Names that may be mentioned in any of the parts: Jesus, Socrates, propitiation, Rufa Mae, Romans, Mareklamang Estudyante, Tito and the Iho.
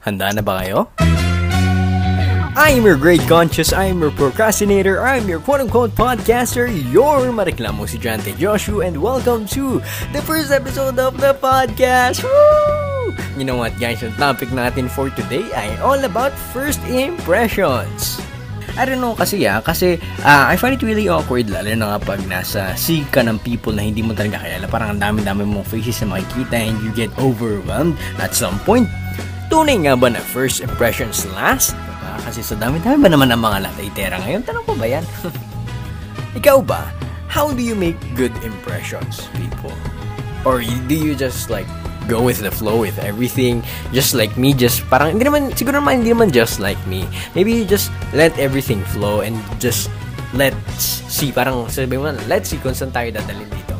Handa na ba kayo? I'm your great conscious, I'm your procrastinator, I'm your quote-unquote podcaster, your Mareklamang Estudyante Joshua, and welcome to the first episode of the podcast! Woo! You know what guys, ang topic natin for today ay all about first impressions. I don't know kasi I find it really awkward lalo na kapag nasa sea ka ng people na hindi mo talaga kilala. Parang ang dami-dami mong faces na makikita and you get overwhelmed at some point. Tunay nga ba na first impressions last? Kasi sa dami-dami ba naman ang mga lateitera ngayon? Tanong ko ba yan? Ikaw ba? How do you make good impressions, people? Or do you just like go with the flow with everything, just like me, just parang hindi naman just like me, maybe you just let everything flow and just let's see, parang sabi mo, let's see kung saan tayo dadalhin dito.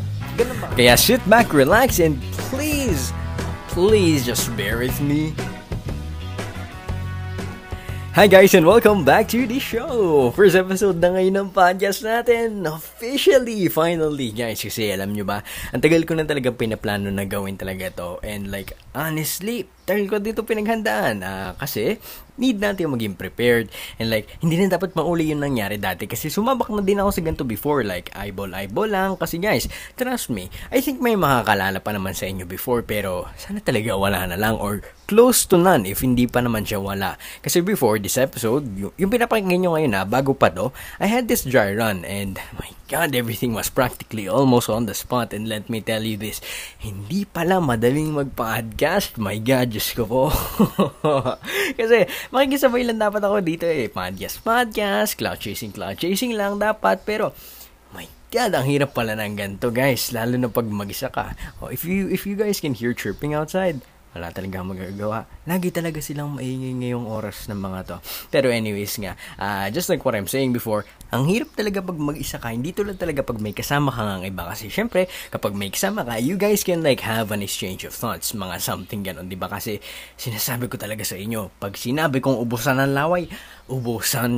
Kaya sit back, relax, and please just bear with me. Hi guys and welcome back to the show! First episode na ngayon ng podcast natin! Officially! Finally! Guys, kasi alam nyo ba, ang tagal ko na talaga pinaplano na gawin talaga to. And like, honestly, tagal ko dito pinaghandaan. Kasi, need natin maging prepared. And like, hindi na dapat mauli yung nangyari dati. Kasi sumabak na din ako sa ganito before. Like, eyeball lang. Kasi guys, trust me, I think may makakalala pa naman sa inyo before. Pero, sana talaga wala na lang. Or, close to none if hindi pa naman siya wala. Kasi before, this episode, yung pinapakinggan nyo ngayon bago pa to, I had this dry run and my God, everything was practically almost on the spot. And let me tell you this, hindi pala madaling mag-podcast. My God, Diyos ko po. Kasi makikisabay lang dapat ako dito eh. Podcast, cloud chasing lang dapat. Pero my God, ang hirap pala ng ganito guys, lalo na pag mag-isa ka. Oh, if you guys can hear chirping outside, wala talaga magagawa. Lagi talaga silang maingay ngayong oras ng mga to. Pero anyways nga, just like what I'm saying before, ang hirap talaga pag mag-isa ka. Hindi tulad talaga pag may kasama ka ng iba. Kasi syempre, kapag may kasama ka, you guys can like have an exchange of thoughts. Mga something ganun, diba? Kasi sinasabi ko talaga sa inyo, pag sinabi kong ubusan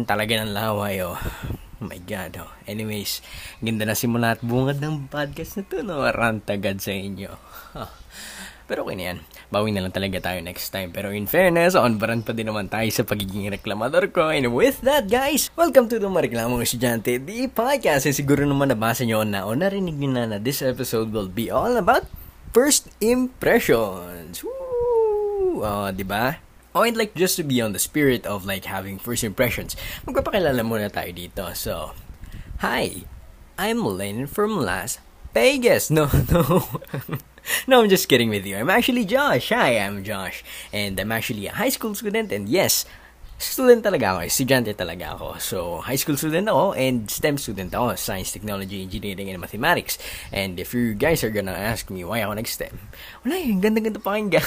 talaga ng laway, oh. Oh my God, oh. Anyways, ganda na simula at bungad ng podcast na to, no? Rantagad sa inyo. Huh. Pero okay na yan. Bawi na lang talaga tayo next time. Pero in fairness, on brand pa din naman tayo sa pagiging reklamador ko. And with that, guys, welcome to the Mareklamang Estudyante, the podcast. And siguro naman nabasa nyo na o narinig nyo na this episode will be all about first impressions. Woo! Oh, diba? Oh, and like just to be on the spirit of like having first impressions, magpapakilala muna tayo dito. So, hi, I'm Len from Las Vegas. No. No, I'm just kidding with you. I'm actually Josh. Hi, I'm Josh. And I'm actually a high school student. And yes, student talaga ako. Estudyante talaga ako. So, high school student ako and STEM student ako. Science, Technology, Engineering, and Mathematics. And if you guys are gonna ask me why ako nag-STEM, wala yun. Ganda-ganda pakinggan.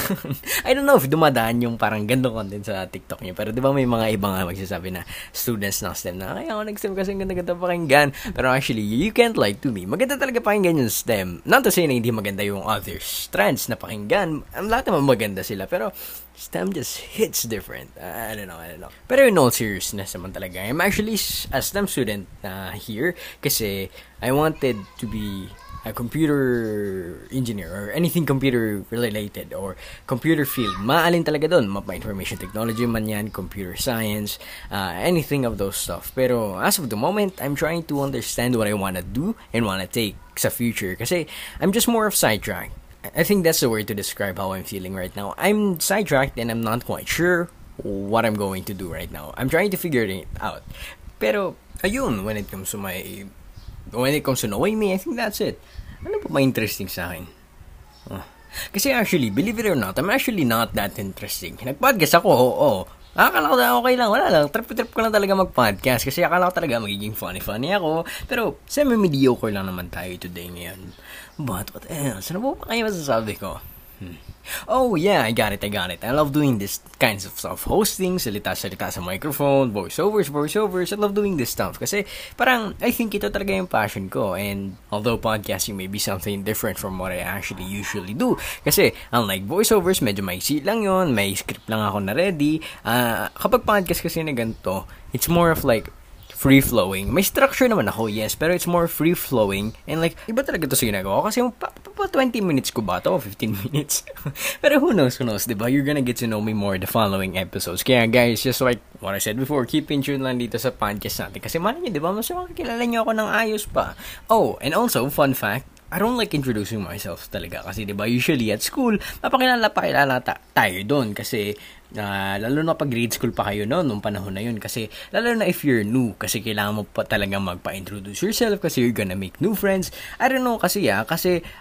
I don't know if dumadaan yung parang ganda content sa TikTok niyo. Pero di ba may mga ibang magsasabi na students ng STEM na kaya ako nag-STEM kasi ganda-ganda pakinggan. Pero actually, you can't lie to me. Maganda talaga pakinggan yung STEM. Not to say na hindi maganda yung other strands na pakinggan. Lahat naman maganda sila. Pero STEM just hits different. I don't know. Pero in all seriousness naman talaga, I'm actually a STEM student here kasi I wanted to be a computer engineer or anything computer related or computer field. Maalin talaga doon, information technology man yan, computer science, anything of those stuff. Pero as of the moment, I'm trying to understand what I wanna do and wanna take sa future kasi I'm just more of sidetracked. I think that's the word to describe how I'm feeling right now. I'm sidetracked and I'm not quite sure what I'm going to do right now. I'm trying to figure it out. Pero ayun, when it comes to knowing me, I think that's it. Ano pa interesting sa akin? Kasi actually, believe it or not, I'm actually not that interesting. Nag-podcast ako, oo. Akala ko na okay lang, wala lang. Trip ko lang talaga mag-podcast kasi akala ko talaga magiging funny ako. Pero semi-mediocre lang naman tayo today ngayon. But what else? Ano po ba kayo masasabi ko? Oh yeah, I got it. I love doing this kinds of stuff. Hosting, salita sa microphone, voiceovers. I love doing this stuff kasi parang I think ito talaga yung passion ko. And although podcasting may be something different from what I actually usually do kasi unlike voiceovers, medyo may seat lang yon, may script lang ako na ready. Kapag podcast kasi na ganito, it's more of like free-flowing. May structure naman ako, yes, pero it's more free-flowing. And like, iba talaga ito sa ginagawa ko kasi yung 20 minutes ko ba ito? 15 minutes? Pero who knows, diba? You're gonna get to know me more the following episodes. Kaya guys, just like what I said before, keep in tune lang dito sa podcast natin. Kasi malay nyo, diba? Mas makakilala nyo ako ng ayos pa. Oh, and also, fun fact, I don't like introducing myself talaga kasi diba usually at school papakilala tayo doon kasi lalo na pag grade school pa kayo noon nung panahon na yun kasi lalo na if you're new kasi kailangan mo pa talaga magpa-introduce yourself kasi you're gonna make new friends. I don't know kasi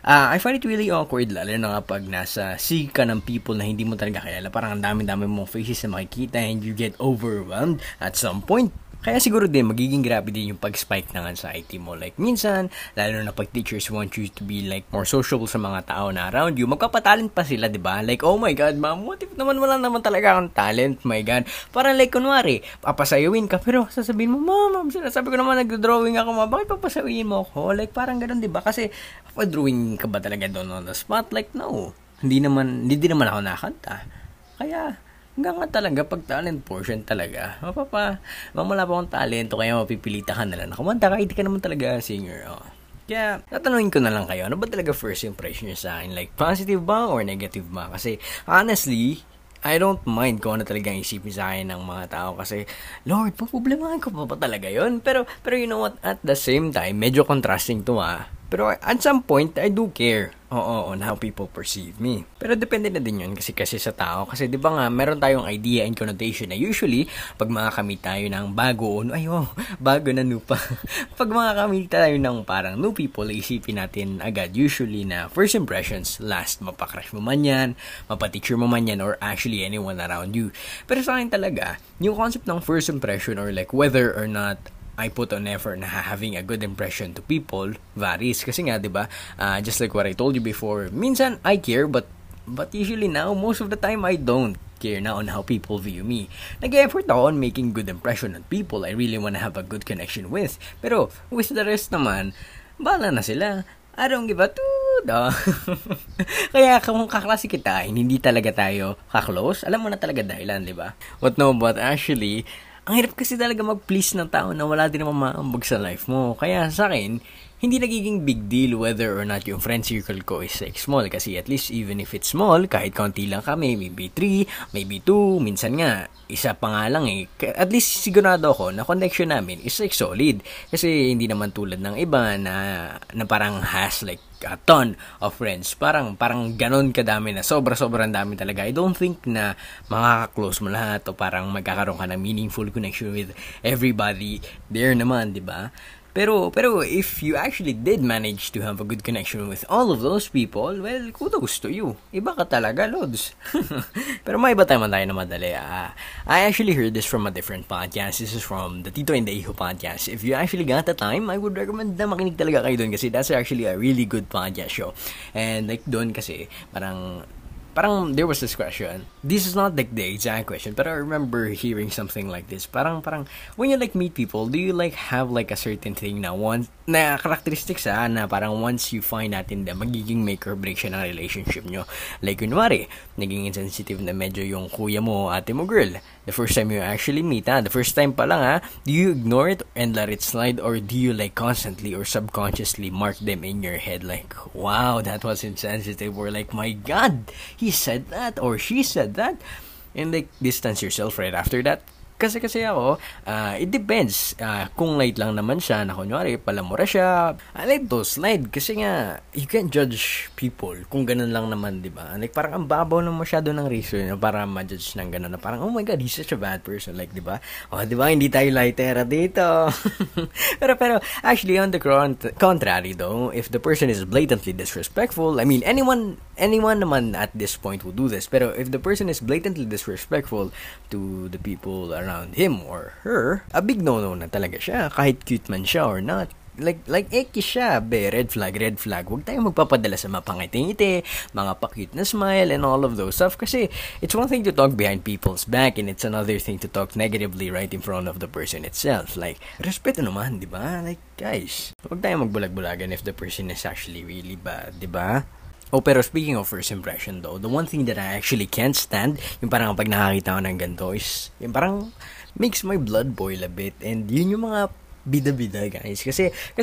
I find it really awkward lalo na pag nasa sea ka ng people na hindi mo talaga kilala, parang ang dami-dami mong faces na makikita and you get overwhelmed at some point. Kaya siguro din, magiging grabe din yung pag-spike ng anxiety mo. Like, minsan, lalo na pag teachers want you to be, like, more sociable sa mga tao na around you, magpapatalent pa sila, diba? Like, oh my God, ma'am, what if naman wala naman talaga akong talent? My God. Para like, kunwari, papasayawin ka, pero sasabihin mo, ma'am, sinasabi ko naman, nagdodrawing ako, ma'am, bakit papasayawin mo ako? Like, parang ganun, diba? Kasi, drawing ka ba talaga doon on the spot? Like, no. Hindi naman ako nakanta. Kaya, hanggang nga talaga, pag talent portion talaga, mamala pa akong talento, kaya mapipilita ka na lang na kumanta, kahit di ka naman talaga singer, oh. Kaya, tatanungin ko na lang kayo, ano ba talaga first impression niyo sa akin? Like, positive ba or negative ba? Kasi, honestly, I don't mind kung ano talaga isipin sa akin ng mga tao kasi, Lord, paproblemahan ko pa ba talaga yun? Pero you know what, at the same time, medyo contrasting to ha. Pero at some point, I do care on how people perceive me. Pero depende na din yun kasi sa tao. Kasi di ba nga, meron tayong idea and connotation na usually, pag makakamit tayo ng bago na new pa. Pag makakamit tayo ng parang new people, isipin natin agad usually na first impressions last. Mapakrush mo man yan, mapateacher mo man yan, or actually anyone around you. Pero sa akin talaga, yung concept ng first impression or like whether or not I put on effort na having a good impression to people varies kasi nga 'di ba just like what I told you before, minsan I care but usually now most of the time I don't care na on how people view me. Nag-effort ako on making good impression on people I really want to have a good connection with, pero with the rest naman bahala na sila. I don't give a toot. Kaya kung kaklase kita hindi talaga tayo ka-close, alam mo na talaga dahilan, 'di ba? But actually ang hirap kasi talaga mag-please ng tao na wala din naman maambag sa life mo. Kaya sa akin, hindi nagiging big deal whether or not yung friend circle ko is like small. Kasi at least even if it's small, kahit konti lang kami, maybe 3, maybe 2, minsan nga, isa pa nga lang eh. At least sigurado ako na connection namin is like solid. Kasi hindi naman tulad ng iba na parang has like a ton of friends. Parang ganon kadami na sobrang dami talaga. I don't think na makaka-close mo lahat o parang magkakaroon ka ng meaningful connection with everybody there naman, di ba? Pero if you actually did manage to have a good connection with all of those people, well, kudos to you. Iba ka talaga, Lods. Pero may iba tayo na madali. I actually heard this from a different podcast. This is from the Tito and the Iho podcast. If you actually got the time, I would recommend na makinig talaga kayo doon kasi that's actually a really good podcast show. And like doon kasi, parang there was this question. This is not like the exact question, but I remember hearing something like this. Parang when you like meet people, do you like have like a certain thing na one na characteristics na parang once you find natin na magiging make or break siya ng relationship nyo? Like kunwari, naging insensitive na medyo yung kuya mo, ate mo girl. The first time you actually meet the first time pa lang do you ignore it and let it slide or do you like constantly or subconsciously mark them in your head like, wow, that was insensitive or like, my God, he said that or she said that, and like distance yourself right after that? Kasi ako, it depends. Kung light lang naman siya, na kunyari, palamura siya, I like those slide. Kasi nga, you can't judge people kung ganun lang naman, di ba? Like, parang ang babaw na masyado ng reason para ma-judge ng ganun. Na parang, oh my God, he's such a bad person. Like, di ba? Oh, di ba? Hindi tayo lightera dito. pero, actually, on the contrary though, if the person is blatantly disrespectful, I mean, anyone naman at this point will do this, pero if the person is blatantly disrespectful to the people around him or her, a big no-no na talaga siya, kahit cute man siya or not. Like eki siya, be, red flag. Huwag tayong magpapadala sa mapangiting-ngiti, mga pa-cute na smile, and all of those stuff. Kasi, it's one thing to talk behind people's back, and it's another thing to talk negatively right in front of the person itself. Like, respeto naman, di ba? Like, guys, huwag tayong magbulag-bulagan if the person is actually really bad, di ba? Oh, pero speaking of first impression though, the one thing that I actually can't stand, yung parang pag nakakita ko ng ganito is, yung parang makes my blood boil a bit. And yun yung mga bida-bida, guys. Kasi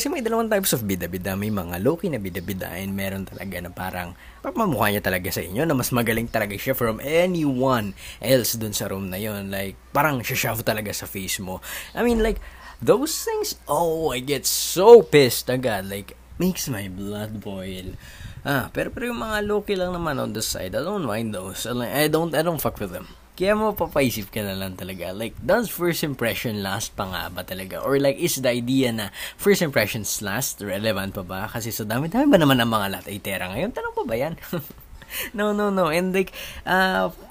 may dalawang types of bida-bida. May mga low-key na bida-bida, and meron talaga na parang papamukha niya talaga sa inyo na mas magaling talaga siya from anyone else dun sa room na yun. Like, parang sya-shove talaga sa face mo. I mean, like, those things, oh, I get so pissed agad. Like, makes my blood boil. Pero yung mga low-key lang naman on the side, I don't mind those. I don't fuck with them. Kaya mapapaisip ka na lang talaga, like, does first impression last pa nga ba talaga? Or like, is the idea na first impressions last relevant pa ba? Kasi so dami-dami ba naman ang mga latte-tera ngayon? Tanong pa ba yan? No. And like,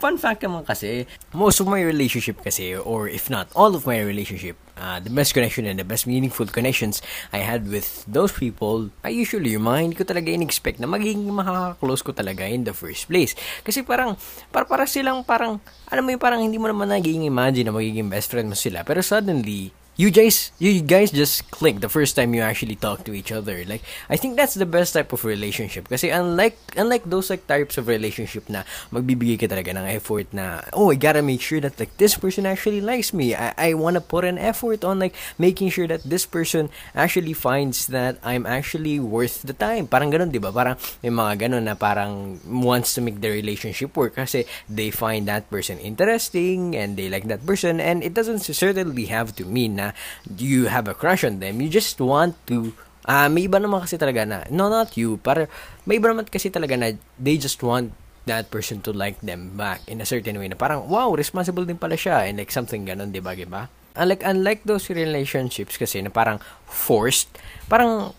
fun fact naman kasi, most of my relationship kasi, or if not, all of my relationship, the best connection and the best meaningful connections I had with those people, I usually yung mga hindi ko talaga in-expect na magiging makaka-close ko talaga in the first place. Kasi parang, para silang parang, alam mo yung parang hindi mo naman naging imagine na magiging best friend mo sila. Pero suddenly, you guys just click the first time you actually talk to each other. Like, I think that's the best type of relationship. Kasi unlike those like types of relationship na magbibigay ka talaga ng effort na, oh, I gotta make sure that like this person actually likes me. I wanna put an effort on like making sure that this person actually finds that I'm actually worth the time. Parang ganun, di ba? Parang may mga ganun na parang wants to make the relationship work kasi they find that person interesting and they like that person, and it doesn't certainly have to mean na you have a crush on them. You just want to may iba naman kasi talaga na no, not you, para may iba naman kasi talaga na they just want that person to like them back in a certain way na parang wow, responsible din pala siya, and like something ganun, diba? Unlike those relationships kasi na parang forced, parang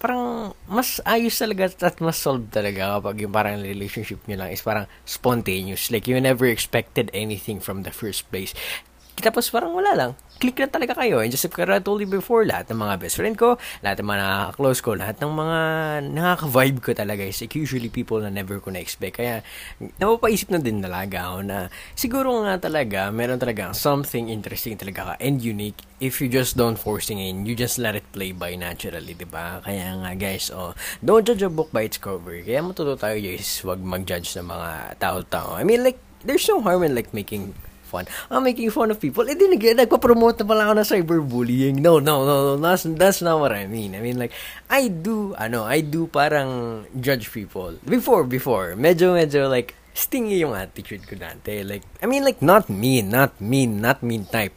mas ayos talaga at mas solid talaga kapag yung parang relationship nyo lang is parang spontaneous, like you never expected anything from the first place. Tapos parang wala lang, click na talaga kayo. And just like I told you before, lahat ng mga best friend ko, lahat ng mga nakaka-close ko, lahat ng mga nakaka-vibe ko talaga is like usually people na never ko na-expect. Kaya napapaisip na din talaga ako na siguro nga talaga meron talaga something interesting talaga ka and unique if you just don't forcing in, you just let it play by naturally, diba? Kaya nga guys, oh, don't judge a book by its cover. Kaya matuto tayo guys, wag mag-judge ng mga tao-tao. I mean like, there's no harm in like making fun of people. Eh, di nagpa-promote na pala ako ng cyberbullying. No. That's not what I mean. I mean, like, I do parang judge people. Before. Medyo, like, stingy yung attitude ko dante. Like, I mean, like, not mean type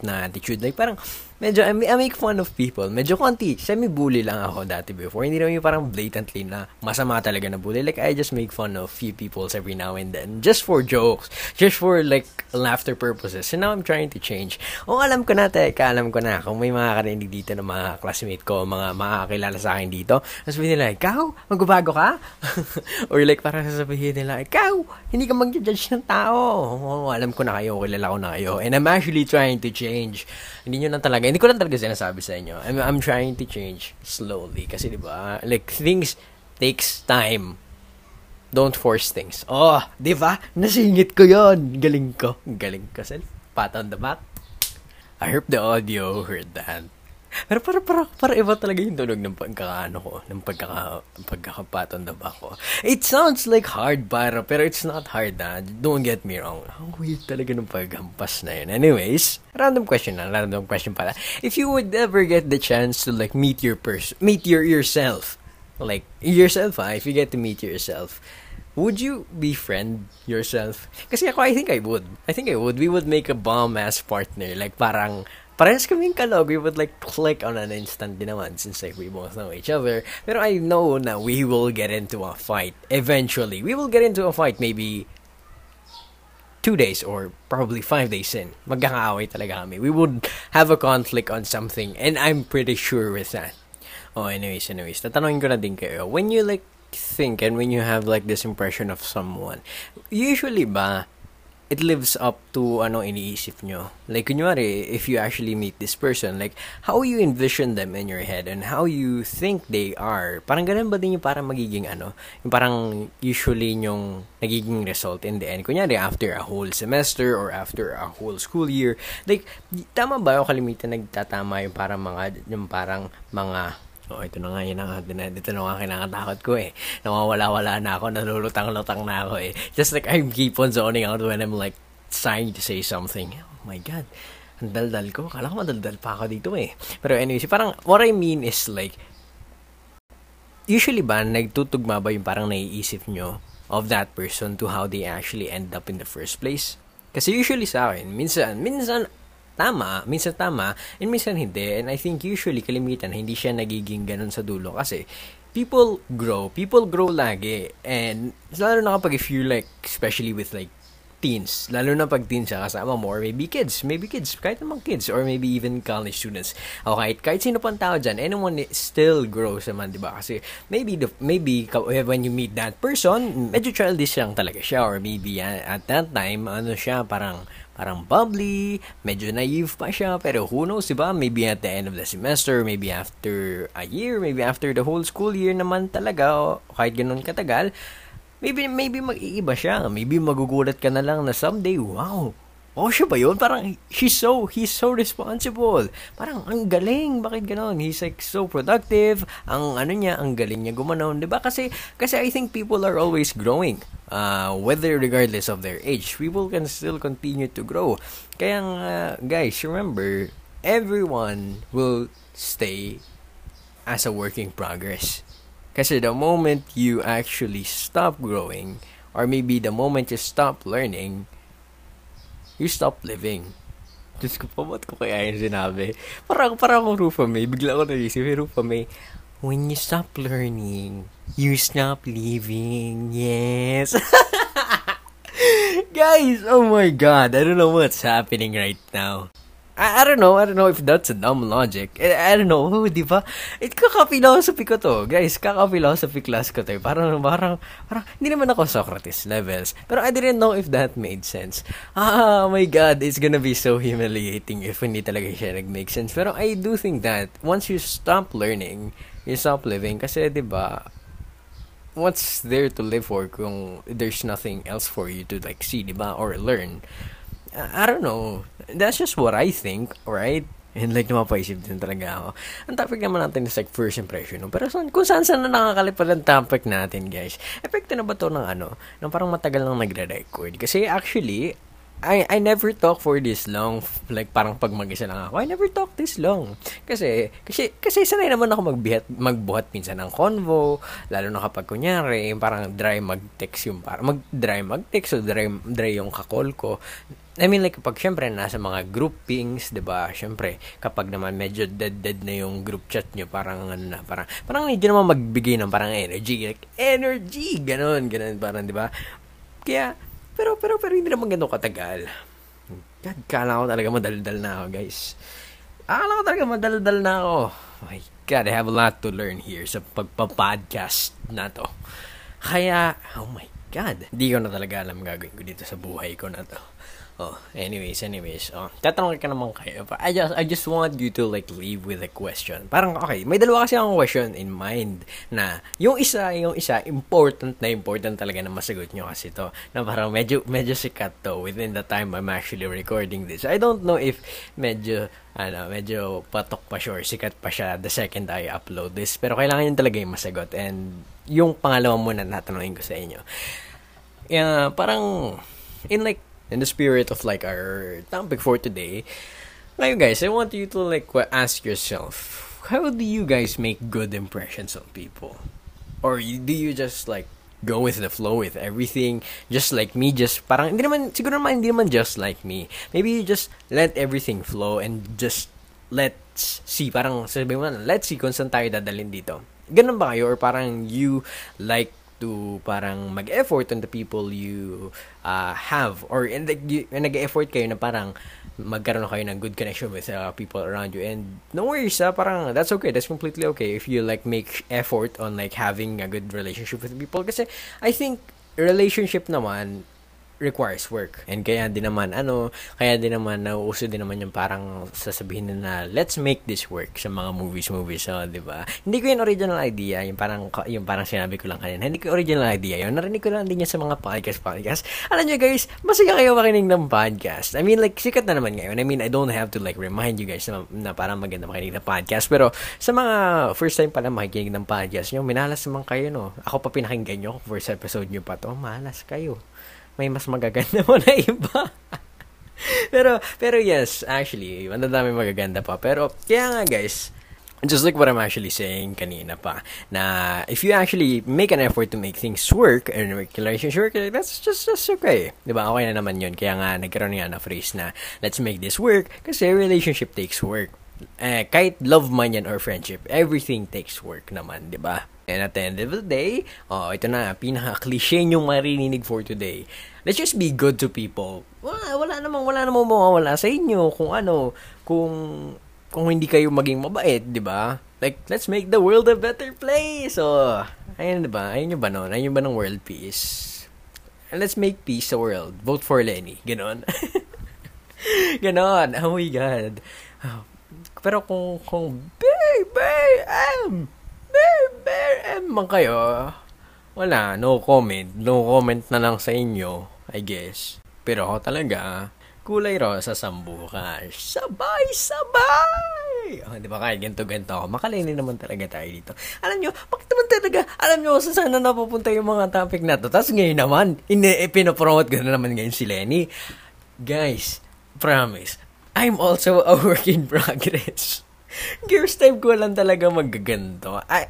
na attitude. Like, parang, medyo, I make fun of people. Medyo konti, semi-bully lang ako dati before. Hindi naman yung parang blatantly na masama talaga na bully. Like, I just make fun of few peoples every now and then. Just for jokes. Just for, like, laughter purposes. So now I'm trying to change. Oh, alam ko na. Kung may mga karinig dito ng mga classmate ko, mga makakilala sa akin dito, sasabihin nila, ikaw, magbabago ka? Or like, parang sasabihin nila, ikaw, hindi ka mag-judge ng tao. Oh, alam ko na kayo, kilala ko na kayo. And I'm actually trying to change. Hindi nyo na talaga, hindi ko lang talaga sinasabi sa inyo. I'm trying to change slowly. Kasi diba, like, things takes time. Don't force things. Oh, diba? Nasingit ko yon. Galing ko. Pat on the back. I hope the audio heard that. Pero para iba talaga yung tunog ng pagkakapat on the back ko. It sounds like hard pero it's not hard na. Don't get me wrong. Ang weird talaga ng paghampas na yun. Anyways, random question pala. If you would ever get the chance to like meet yourself. Like yourself, if you get to meet yourself, would you befriend yourself? Kasi ako, I think I would. We would make a bomb-ass partner. Like, parang, parehas kaming kalog. We would, like, click on an instant din naman since, like, we both know each other. Pero I know na we will get into a fight eventually. We will get into a fight maybe 2 days or probably 5 days in. Magkakaaway talaga kami. We would have a conflict on something, and I'm pretty sure with that. Oh, anyways. Tatanungin ko na din kayo. When you, like, think and when you have like this impression of someone, usually ba it lives up to ano iniisip nyo? Like kunyari, if you actually meet this person, like how you envision them in your head and how you think they are, parang ganun ba din yung parang magiging ano, yung parang usually yung nagiging result in the end? Kunyari, after a whole semester or after a whole school year, like tama ba yung kalimitan nagtatama yung parang mga oh, ito na nga, yun na nga, dito na nga kinakatakot ko eh. Nawawala-wala na ako, nalulutang-lutang na ako eh. Just like, I keep on zoning out when I'm like, trying to say something. Oh my God. Ang daldal ko. Akala ko madaldal pa ako dito eh. Pero anyways, parang what I mean is like, usually ba nagtutugma ba yung parang naiisip nyo of that person to how they actually end up in the first place? Kasi usually sa akin, minsan tama, and minsan hindi. And I think usually kalimitan, hindi siya nagiging ganun sa dulo kasi people grow lagi. And lalo na kapag if you like, especially with like, teens, lalo na pag teens siya kasama mo, or maybe kids, kahit namang kids, or maybe even college students, o kahit sino pang tao dyan, anyone still grows naman, diba? Kasi maybe when you meet that person, medyo childish lang talaga siya, or maybe at that time, ano siya, parang bubbly, medyo naive pa siya, pero who knows, diba? Maybe at the end of the semester, maybe after a year, maybe after the whole school year naman talaga, o kahit ganun katagal, Maybe mag-iiba siya. Maybe magugulat ka na lang na someday, wow, oh, siya ba yun? Parang, he's so responsible. Parang, ang galing. Bakit ganon? He's like so productive. Ang galing niya gumanon. Diba? Kasi I think people are always growing. Whether regardless of their age, people can still continue to grow. Kaya guys, remember, everyone will stay as a work in progress. Kasi the moment you actually stop growing, or maybe the moment you stop learning, you stop living. Diyos ko pa, ba't ko kaya yung sinabi? Parang kung Rufa Mae, bigla ko naisip, Rufa Mae, when you stop learning, you stop living. Yes! Guys, oh my God, I don't know what's happening right now. I don't know if that's a dumb logic. I don't know, di ba? It kaka-philosophy ko to. Guys, kaka-philosophy class ko to. Parang, hindi naman ako Socrates levels. Pero I didn't know if that made sense. Ah, my God, it's gonna be so humiliating if hindi talaga siya nag-make sense. Pero I do think that once you stop learning, you stop living. Kasi, di ba, what's there to live for kung there's nothing else for you to like see, di ba? Or learn. I don't know. That's just what I think, right? And like, napapaisip din talaga ako. Ang topic naman natin is like first impression. No? Pero kung saan na nakakalipad ang topic natin, guys. Epekto na ba to ng ano? Nang parang matagal nang nagre-record. Kasi actually, I never talk for this long. Like, parang pag mag-isa lang ako, I never talk this long. Kasi sanay naman ako magbuhat minsan ng convo. Lalo na kapag kunyari, parang dry mag-text. So, dry yung kakol ko. I mean, like, kapag syempre nasa mga groupings, diba? Syempre, kapag naman medyo dead na yung group chat nyo, parang medyo naman magbigay ng parang energy. Like, energy! Ganon, parang, diba? Kaya, pero hindi naman ganun katagal. God, akala ko talaga madaldal na ako, guys. My God, I have a lot to learn here sa pagpa-podcast na to. Kaya, oh my God, di ko na talaga alam gagawin ko dito sa buhay ko na to. Oh, anyways. Oh, tatanungin ka naman kayo. I just want you to like leave with a question. Parang okay, may dalawa kasi akong question in mind na yung isa important talaga na masagot nyo kasi to. Na parang medyo sikat to within the time I'm actually recording this. I don't know if medyo patok pa siya or sikat pa siya the second I upload this. Pero kailangan yun talaga yung masagot. And yung pangalawa muna natanungin ko sa inyo. Parang in like in the spirit of like our topic for today, ngayon guys, I want you to like ask yourself, how do you guys make good impressions on people? Or do you just like go with the flow with everything, just like me, just parang siguro naman hindi naman just like me. Maybe you just let everything flow and just let's see, parang sabi mo, let's see kung saan tayo dadalhin dito. Ganun ba kayo? Or parang you like to parang mag-effort on the people you have, or and like, nag-effort kayo na parang magkaroon kayo ng good connection with people around you, and no worries, parang that's okay, that's completely okay if you like make effort on like having a good relationship with people, kasi I think relationship naman requires work. And kaya din naman nauuso din naman yung parang sasabihin na let's make this work sa mga movies, oh, di ba? Hindi ko yung original idea, yung parang sinabi ko lang kanina. Hindi ko original idea yun. Narinig ko lang din yan sa mga podcast. Alam nyo guys, masaya kayo makinig ng podcast. I mean like, sikat na naman ngayon. I mean, I don't have to like remind you guys na parang maganda makinig ng podcast. Pero sa mga first time pala makikinig ng podcast nyo, minalas naman kayo, no? Ako pa pinakinggan nyo, first episode nyo pa to, malas kayo. May mas magaganda mo na iba. Pero yes, actually, madami magaganda pa. Pero, kaya nga guys, just like what I'm actually saying kanina pa, na if you actually make an effort to make things work, and make relations work, that's just okay. Diba? Okay na naman yun. Kaya nga, nagkaroon nga na phrase na, let's make this work, kasi relationship takes work. Kahit love man yan or friendship, everything takes work naman, diba? And at the end of the day, oh, ito na, pinaka-cliche nyong marinig for today. Let's just be good to people. Wala namang mawawala sa inyo kung ano, kung hindi kayo maging mabait, di ba? Like, let's make the world a better place. So, ayun, di ba? Ayun yung ba nun? Ayun yung ba ng world peace? And let's make peace the world. Vote for Lenny. Ganon. Ganon. Oh my God. Pero kung babe, man kayo, wala, no comment. No comment na lang sa inyo, I guess. Pero ako talaga, kulay rosa sambuka. Sabay! Oh, di ba kahit ganito ako? Makalini naman talaga tayo dito. Alam nyo, bakit naman talaga, alam nyo kung saan na napupunta yung mga topic na to. Tapos ngayon naman, pinapromote ko na naman ngayon si Lenny. Guys, promise, I'm also a work in progress. Girls type ko lang talaga magaganto. I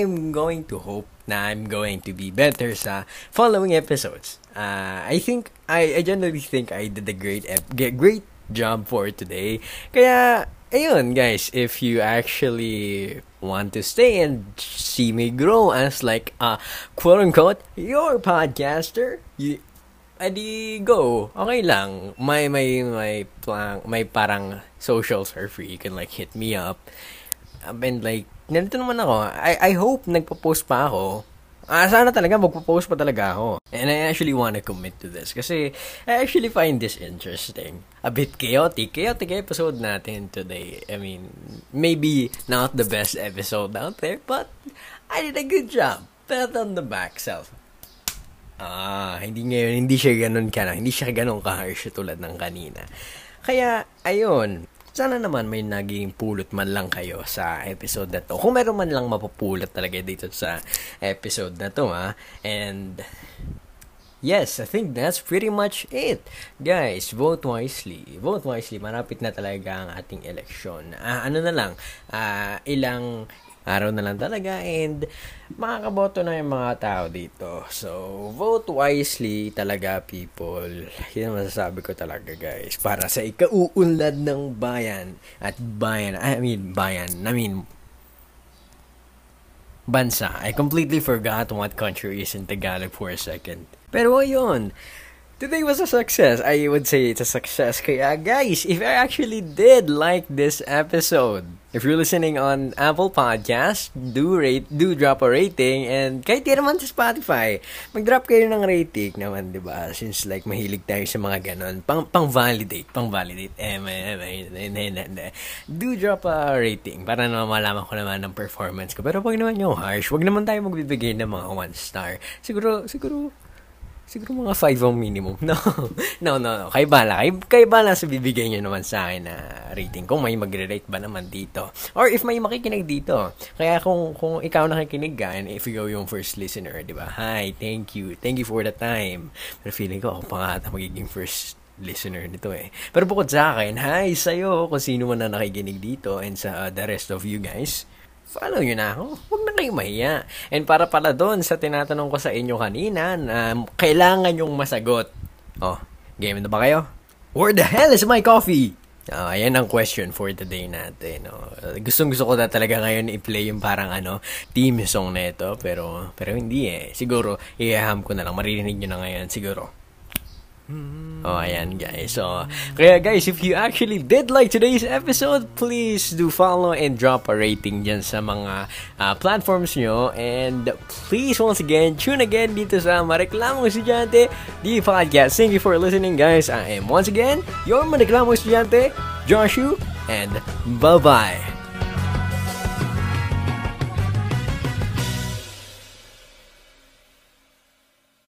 am going to hope na I'm going to be better sa following episodes. I generally think I did a great job for today. Kaya, ayun guys, if you actually want to stay and see me grow as like a quote-unquote your podcaster, you, adi go. Okay lang. May parang socials are free. You can like hit me up. And like, nandito naman ako. I hope nagpo-post pa ako. Sana talaga magpo-post pa talaga ako. And I actually wanna commit to this kasi I actually find this interesting. A bit chaotic episode natin today. I mean, maybe not the best episode out there, but I did a good job. Pat on the back self. Hindi ngayon, hindi siya ganun ka-harsh tulad ng kanina. Kaya, ayun. Sana naman may naging pulot man lang kayo sa episode na to. Kung meron man lang mapupulot talaga dito sa episode na to, ha. And, yes, I think that's pretty much it. Guys, vote wisely. Vote wisely. Marapit na talaga ang ating eleksyon. Ano na lang, ilang araw na lang talaga and makakaboto na yung mga tao dito. So, vote wisely talaga, people. Yan ang masasabi ko talaga, guys. Para sa ikauunlad ng bayan at bansa. I completely forgot what country is in Tagalog for a second. Pero ayun, today was a success. I would say it's a success. Kaya guys, if I actually did like this episode, if you're listening on Apple Podcasts, do drop a rating, and kahit yan naman sa Spotify, mag-drop kayo ng rating naman, di ba? Since like mahilig tayo sa mga ganon, pang-validate. Do drop a rating para na malaman ko naman ng performance ko. Pero wag naman yung harsh, wag naman tayo magbibigay ng mga 1 star. Siguro mga 5 ang minimum. No. Kay bala sa bibigay nyo naman sa akin na rating. Kung may magre-rate ba naman dito. Or if may makikinig dito. Kaya kung ikaw nakikinig ka, and if ikaw yung first listener, di ba? Hi, thank you. Thank you for the time. Pero feeling ko, ako pa nga magiging first listener nito eh. Pero bukod sa akin, hi sa'yo kung sino man na nakikinig dito and sa the rest of you guys. Follow nyo na ako. Huwag na kayo mahiya. And para pala doon sa tinatanong ko sa inyo kanina na kailangan yung masagot. Oh, game na ba kayo? Where the hell is my coffee? Ayan ang question for today natin. Oh. Gusto ko na talaga ngayon i-play yung parang team song na ito. Pero hindi eh. Siguro, iaham ko na lang. Maririnig nyo na ngayon siguro. Oh, ayan guys. So, kaya guys, if you actually did like today's episode, please do follow and drop a rating dyan sa mga platforms nyo. And please, once again, tune again dito sa Mareklamang Estudyante, the podcast. Thank you for listening, guys. I am once again your Mareklamang Estudyante, Joshua, and bye-bye.